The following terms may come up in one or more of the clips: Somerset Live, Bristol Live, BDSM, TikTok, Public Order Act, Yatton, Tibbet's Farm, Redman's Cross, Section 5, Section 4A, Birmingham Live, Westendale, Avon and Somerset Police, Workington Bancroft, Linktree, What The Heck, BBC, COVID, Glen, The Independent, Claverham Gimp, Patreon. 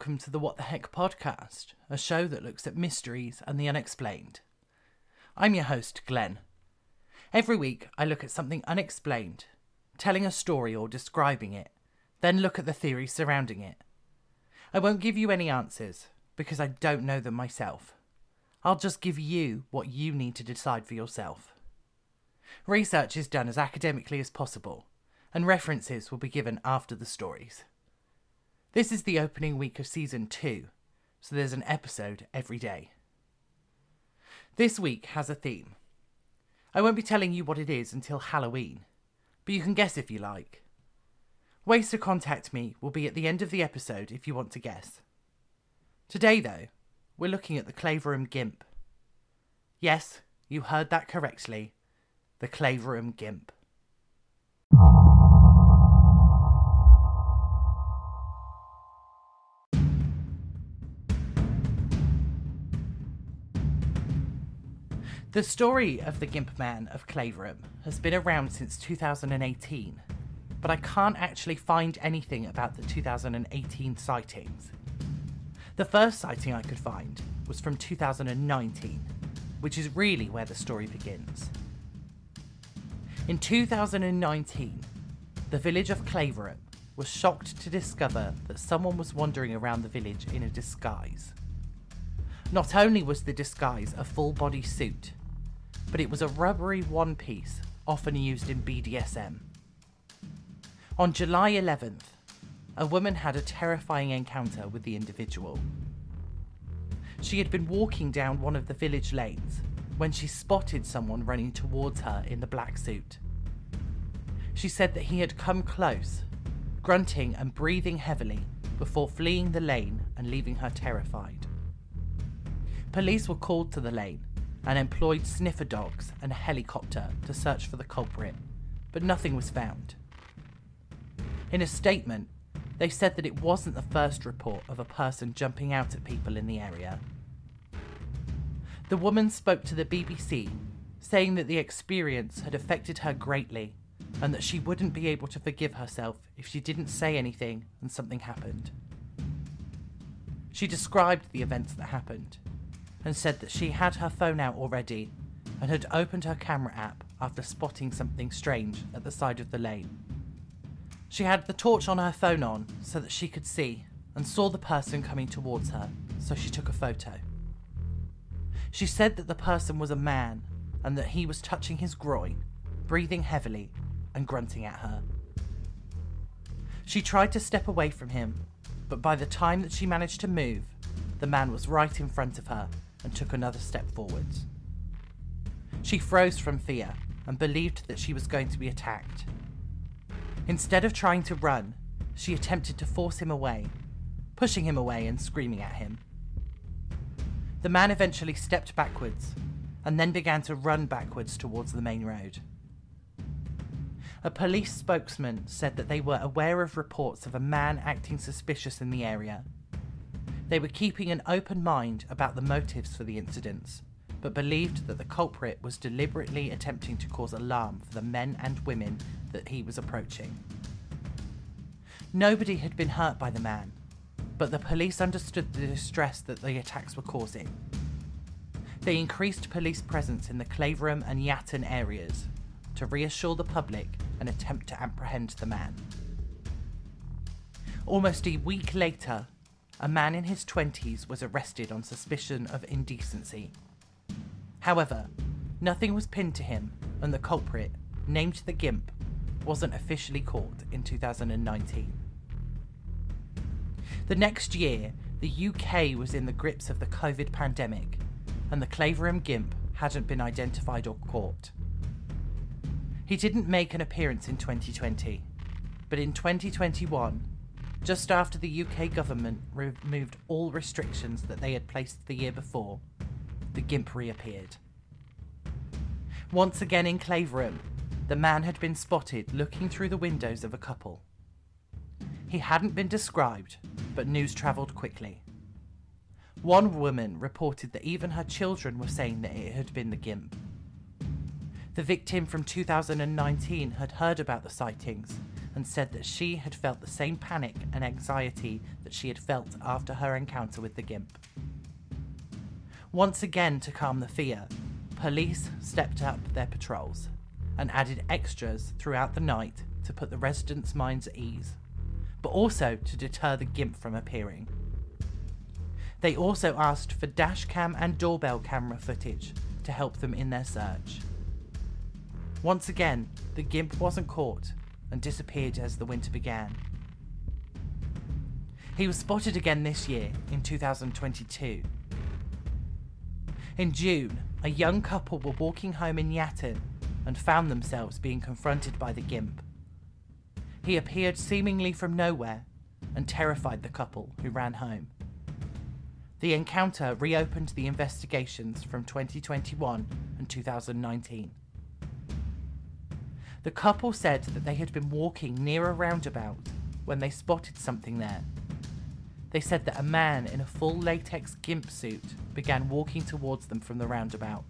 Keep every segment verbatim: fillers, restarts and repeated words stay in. welcome to the What The Heck podcast, a show that looks at mysteries and the unexplained. I'm your host, Glenn. Every week I look at something unexplained, telling a story or describing it, then look at the theory surrounding it. I won't give you any answers, because I don't know them myself. I'll just give you what you need to decide for yourself. Research is done as academically as possible, and references will be given after the stories. This is the opening week of season two, so there's an episode every day. This week has a theme. I won't be telling you what it is until Halloween, but you can guess if you like. Ways to contact me will be at the end of the episode if you want to guess. Today, though, we're looking at the Claverham Gimp. Yes, you heard that correctly. The Claverham Gimp. The story of the Gimp Man of Claverham has been around since two thousand eighteen, but I can't actually find anything about the two thousand eighteen sightings. The first sighting I could find was from two thousand nineteen, which is really where the story begins. In two thousand nineteen, the village of Claverham was shocked to discover that someone was wandering around the village in a disguise. Not only was the disguise a full-body suit, but it was a rubbery one-piece often used in B D S M. On July eleventh, a woman had a terrifying encounter with the individual. She had been walking down one of the village lanes when she spotted someone running towards her in the black suit. She said that he had come close, grunting and breathing heavily before fleeing the lane and leaving her terrified. Police were called to the lane and employed sniffer dogs and a helicopter to search for the culprit, but nothing was found. In a statement, they said that it wasn't the first report of a person jumping out at people in the area. The woman spoke to the B B C, saying that the experience had affected her greatly and that she wouldn't be able to forgive herself if she didn't say anything and something happened. She described the events that happened and said that she had her phone out already and had opened her camera app after spotting something strange at the side of the lane. She had the torch on her phone on so that she could see and saw the person coming towards her, so she took a photo. She said that the person was a man and that he was touching his groin, breathing heavily and grunting at her. She tried to step away from him, but by the time that she managed to move, the man was right in front of her and took another step forwards. She froze from fear and believed that she was going to be attacked. Instead of trying to run, she attempted to force him away, pushing him away and screaming at him. The man eventually stepped backwards and then began to run backwards towards the main road. A police spokesman said that they were aware of reports of a man acting suspicious in the area. They were keeping an open mind about the motives for the incidents, but believed that the culprit was deliberately attempting to cause alarm for the men and women that he was approaching. Nobody had been hurt by the man, but the police understood the distress that the attacks were causing. They increased police presence in the Claverham and Yatton areas to reassure the public and attempt to apprehend the man. Almost a week later, a man in his twenties was arrested on suspicion of indecency. However, nothing was pinned to him, and the culprit, named the Gimp, wasn't officially caught in two thousand nineteen. The next year, the U K was in the grips of the COVID pandemic, and the Claverham Gimp hadn't been identified or caught. He didn't make an appearance in twenty twenty, but in twenty twenty-one, just after the U K government removed all restrictions that they had placed the year before, the Gimp reappeared. Once again in Claverham, the man had been spotted looking through the windows of a couple. He hadn't been described, but news travelled quickly. One woman reported that even her children were saying that it had been the Gimp. The victim from two thousand nineteen had heard about the sightings and said that she had felt the same panic and anxiety that she had felt after her encounter with the Gimp. Once again, to calm the fear, police stepped up their patrols and added extras throughout the night to put the residents' minds at ease, but also to deter the Gimp from appearing. They also asked for dash cam and doorbell camera footage to help them in their search. Once again, the Gimp wasn't caught and disappeared as the winter began. He was spotted again this year, in two thousand twenty-two. In June, a young couple were walking home in Yatton and found themselves being confronted by the Gimp. He appeared seemingly from nowhere and terrified the couple, who ran home. The encounter reopened the investigations from twenty twenty-one and two thousand nineteen. The couple said that they had been walking near a roundabout when they spotted something there. They said that a man in a full latex Gimp suit began walking towards them from the roundabout.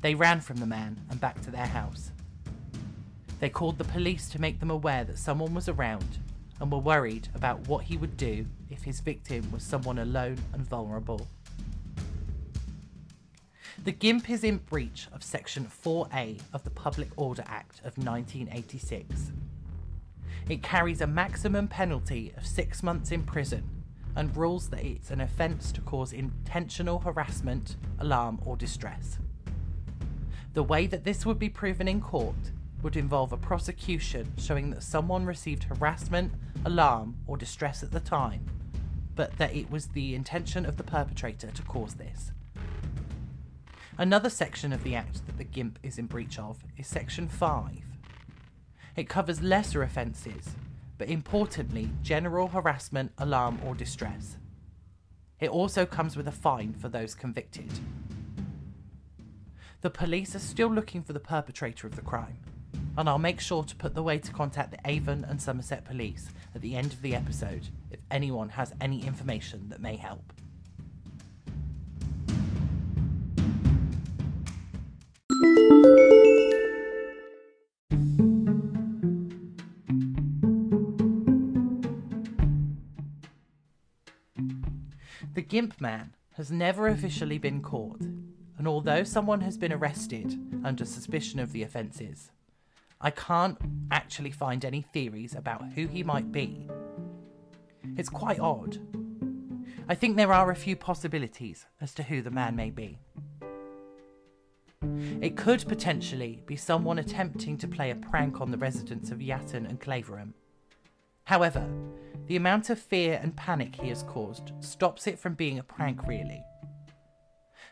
They ran from the man and back to their house. They called the police to make them aware that someone was around and were worried about what he would do if his victim was someone alone and vulnerable. The Gimp is in breach of Section four A of the Public Order Act of nineteen eighty-six. It carries a maximum penalty of six months in prison and rules that it's an offence to cause intentional harassment, alarm or distress. The way that this would be proven in court would involve a prosecution showing that someone received harassment, alarm or distress at the time, but that it was the intention of the perpetrator to cause this. Another section of the Act that the Gimp is in breach of is Section five. It covers lesser offences, but importantly general harassment, alarm or distress. It also comes with a fine for those convicted. The police are still looking for the perpetrator of the crime, and I'll make sure to put the way to contact the Avon and Somerset Police at the end of the episode if anyone has any information that may help. The Gimp Man has never officially been caught, and although someone has been arrested under suspicion of the offences, I can't actually find any theories about who he might be. It's quite odd. I think there are a few possibilities as to who the man may be. It could potentially be someone attempting to play a prank on the residents of Yatton and Claverham. However, the amount of fear and panic he has caused stops it from being a prank, really.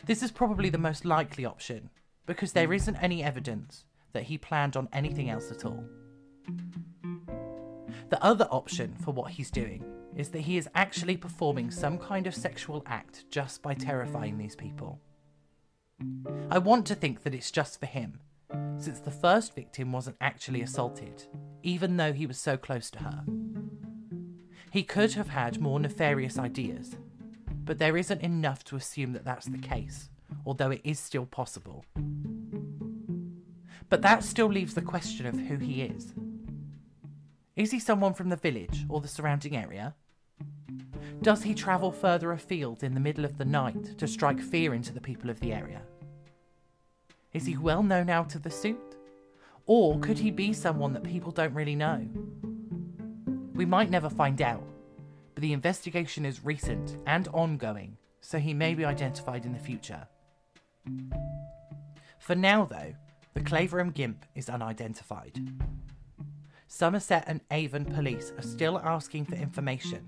This is probably the most likely option, because there isn't any evidence that he planned on anything else at all. The other option for what he's doing is that he is actually performing some kind of sexual act just by terrifying these people. I want to think that it's just for him, since the first victim wasn't actually assaulted, even though he was so close to her. He could have had more nefarious ideas, but there isn't enough to assume that that's the case, although it is still possible. But that still leaves the question of who he is. Is he someone from the village or the surrounding area? Does he travel further afield in the middle of the night to strike fear into the people of the area? Is he well known out of the suit? Or could he be someone that people don't really know? We might never find out, but the investigation is recent and ongoing, so he may be identified in the future. For now, though, the Claverham Gimp is unidentified. Somerset and Avon police are still asking for information,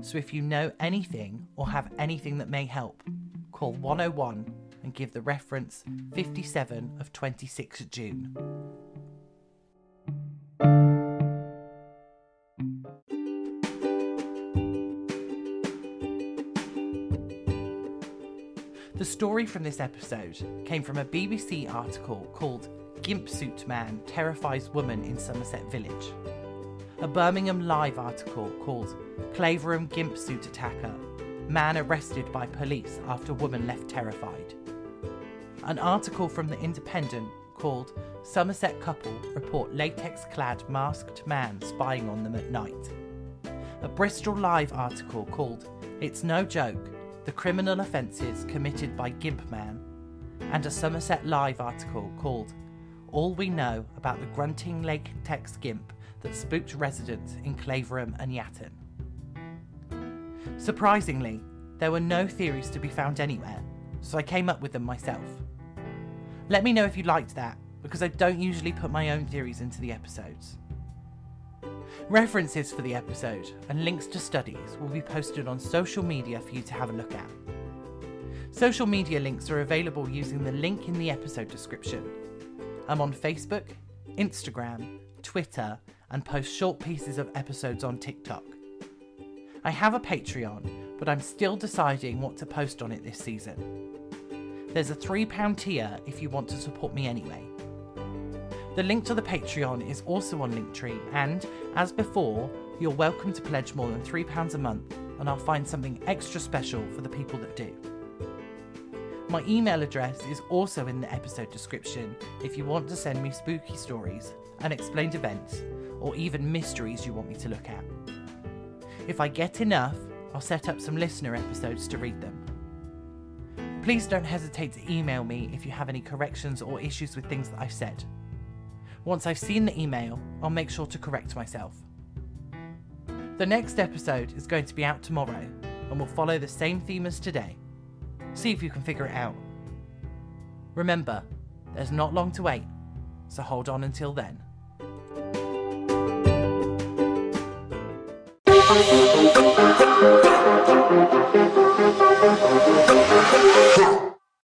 so if you know anything or have anything that may help, call one oh one and give the reference fifty-seven of twenty-sixth of June. The story from this episode came from a B B C article called Gimp Suit Man Terrifies Woman in Somerset Village, a Birmingham Live article called Claverham Gimp Suit Attacker, Man Arrested by Police After Woman Left Terrified, an article from The Independent called Somerset Couple Report Latex-Clad Masked Man Spying on Them at Night. A Bristol Live article called It's No Joke, The Criminal Offences Committed by Gimp Man, and a Somerset Live article called All We Know About the Grunting Latex Gimp That Spooked Residents in Claverham and Yatton. Surprisingly, there were no theories to be found anywhere, so I came up with them myself. Let me know if you liked that, because I don't usually put my own theories into the episodes. References for the episode and links to studies will be posted on social media for you to have a look at. Social media links are available using the link in the episode description. I'm on Facebook, Instagram, Twitter, and post short pieces of episodes on TikTok. I have a Patreon, but I'm still deciding what to post on it this season. There's a three pounds tier if you want to support me anyway. The link to the Patreon is also on Linktree, and, as before, you're welcome to pledge more than three pounds a month, and I'll find something extra special for the people that do. My email address is also in the episode description if you want to send me spooky stories, unexplained events, or even mysteries you want me to look at. If I get enough, I'll set up some listener episodes to read them. Please don't hesitate to email me if you have any corrections or issues with things that I've said. Once I've seen the email, I'll make sure to correct myself. The next episode is going to be out tomorrow, and will follow the same theme as today. See if you can figure it out. Remember, there's not long to wait, so hold on until then. Thank you.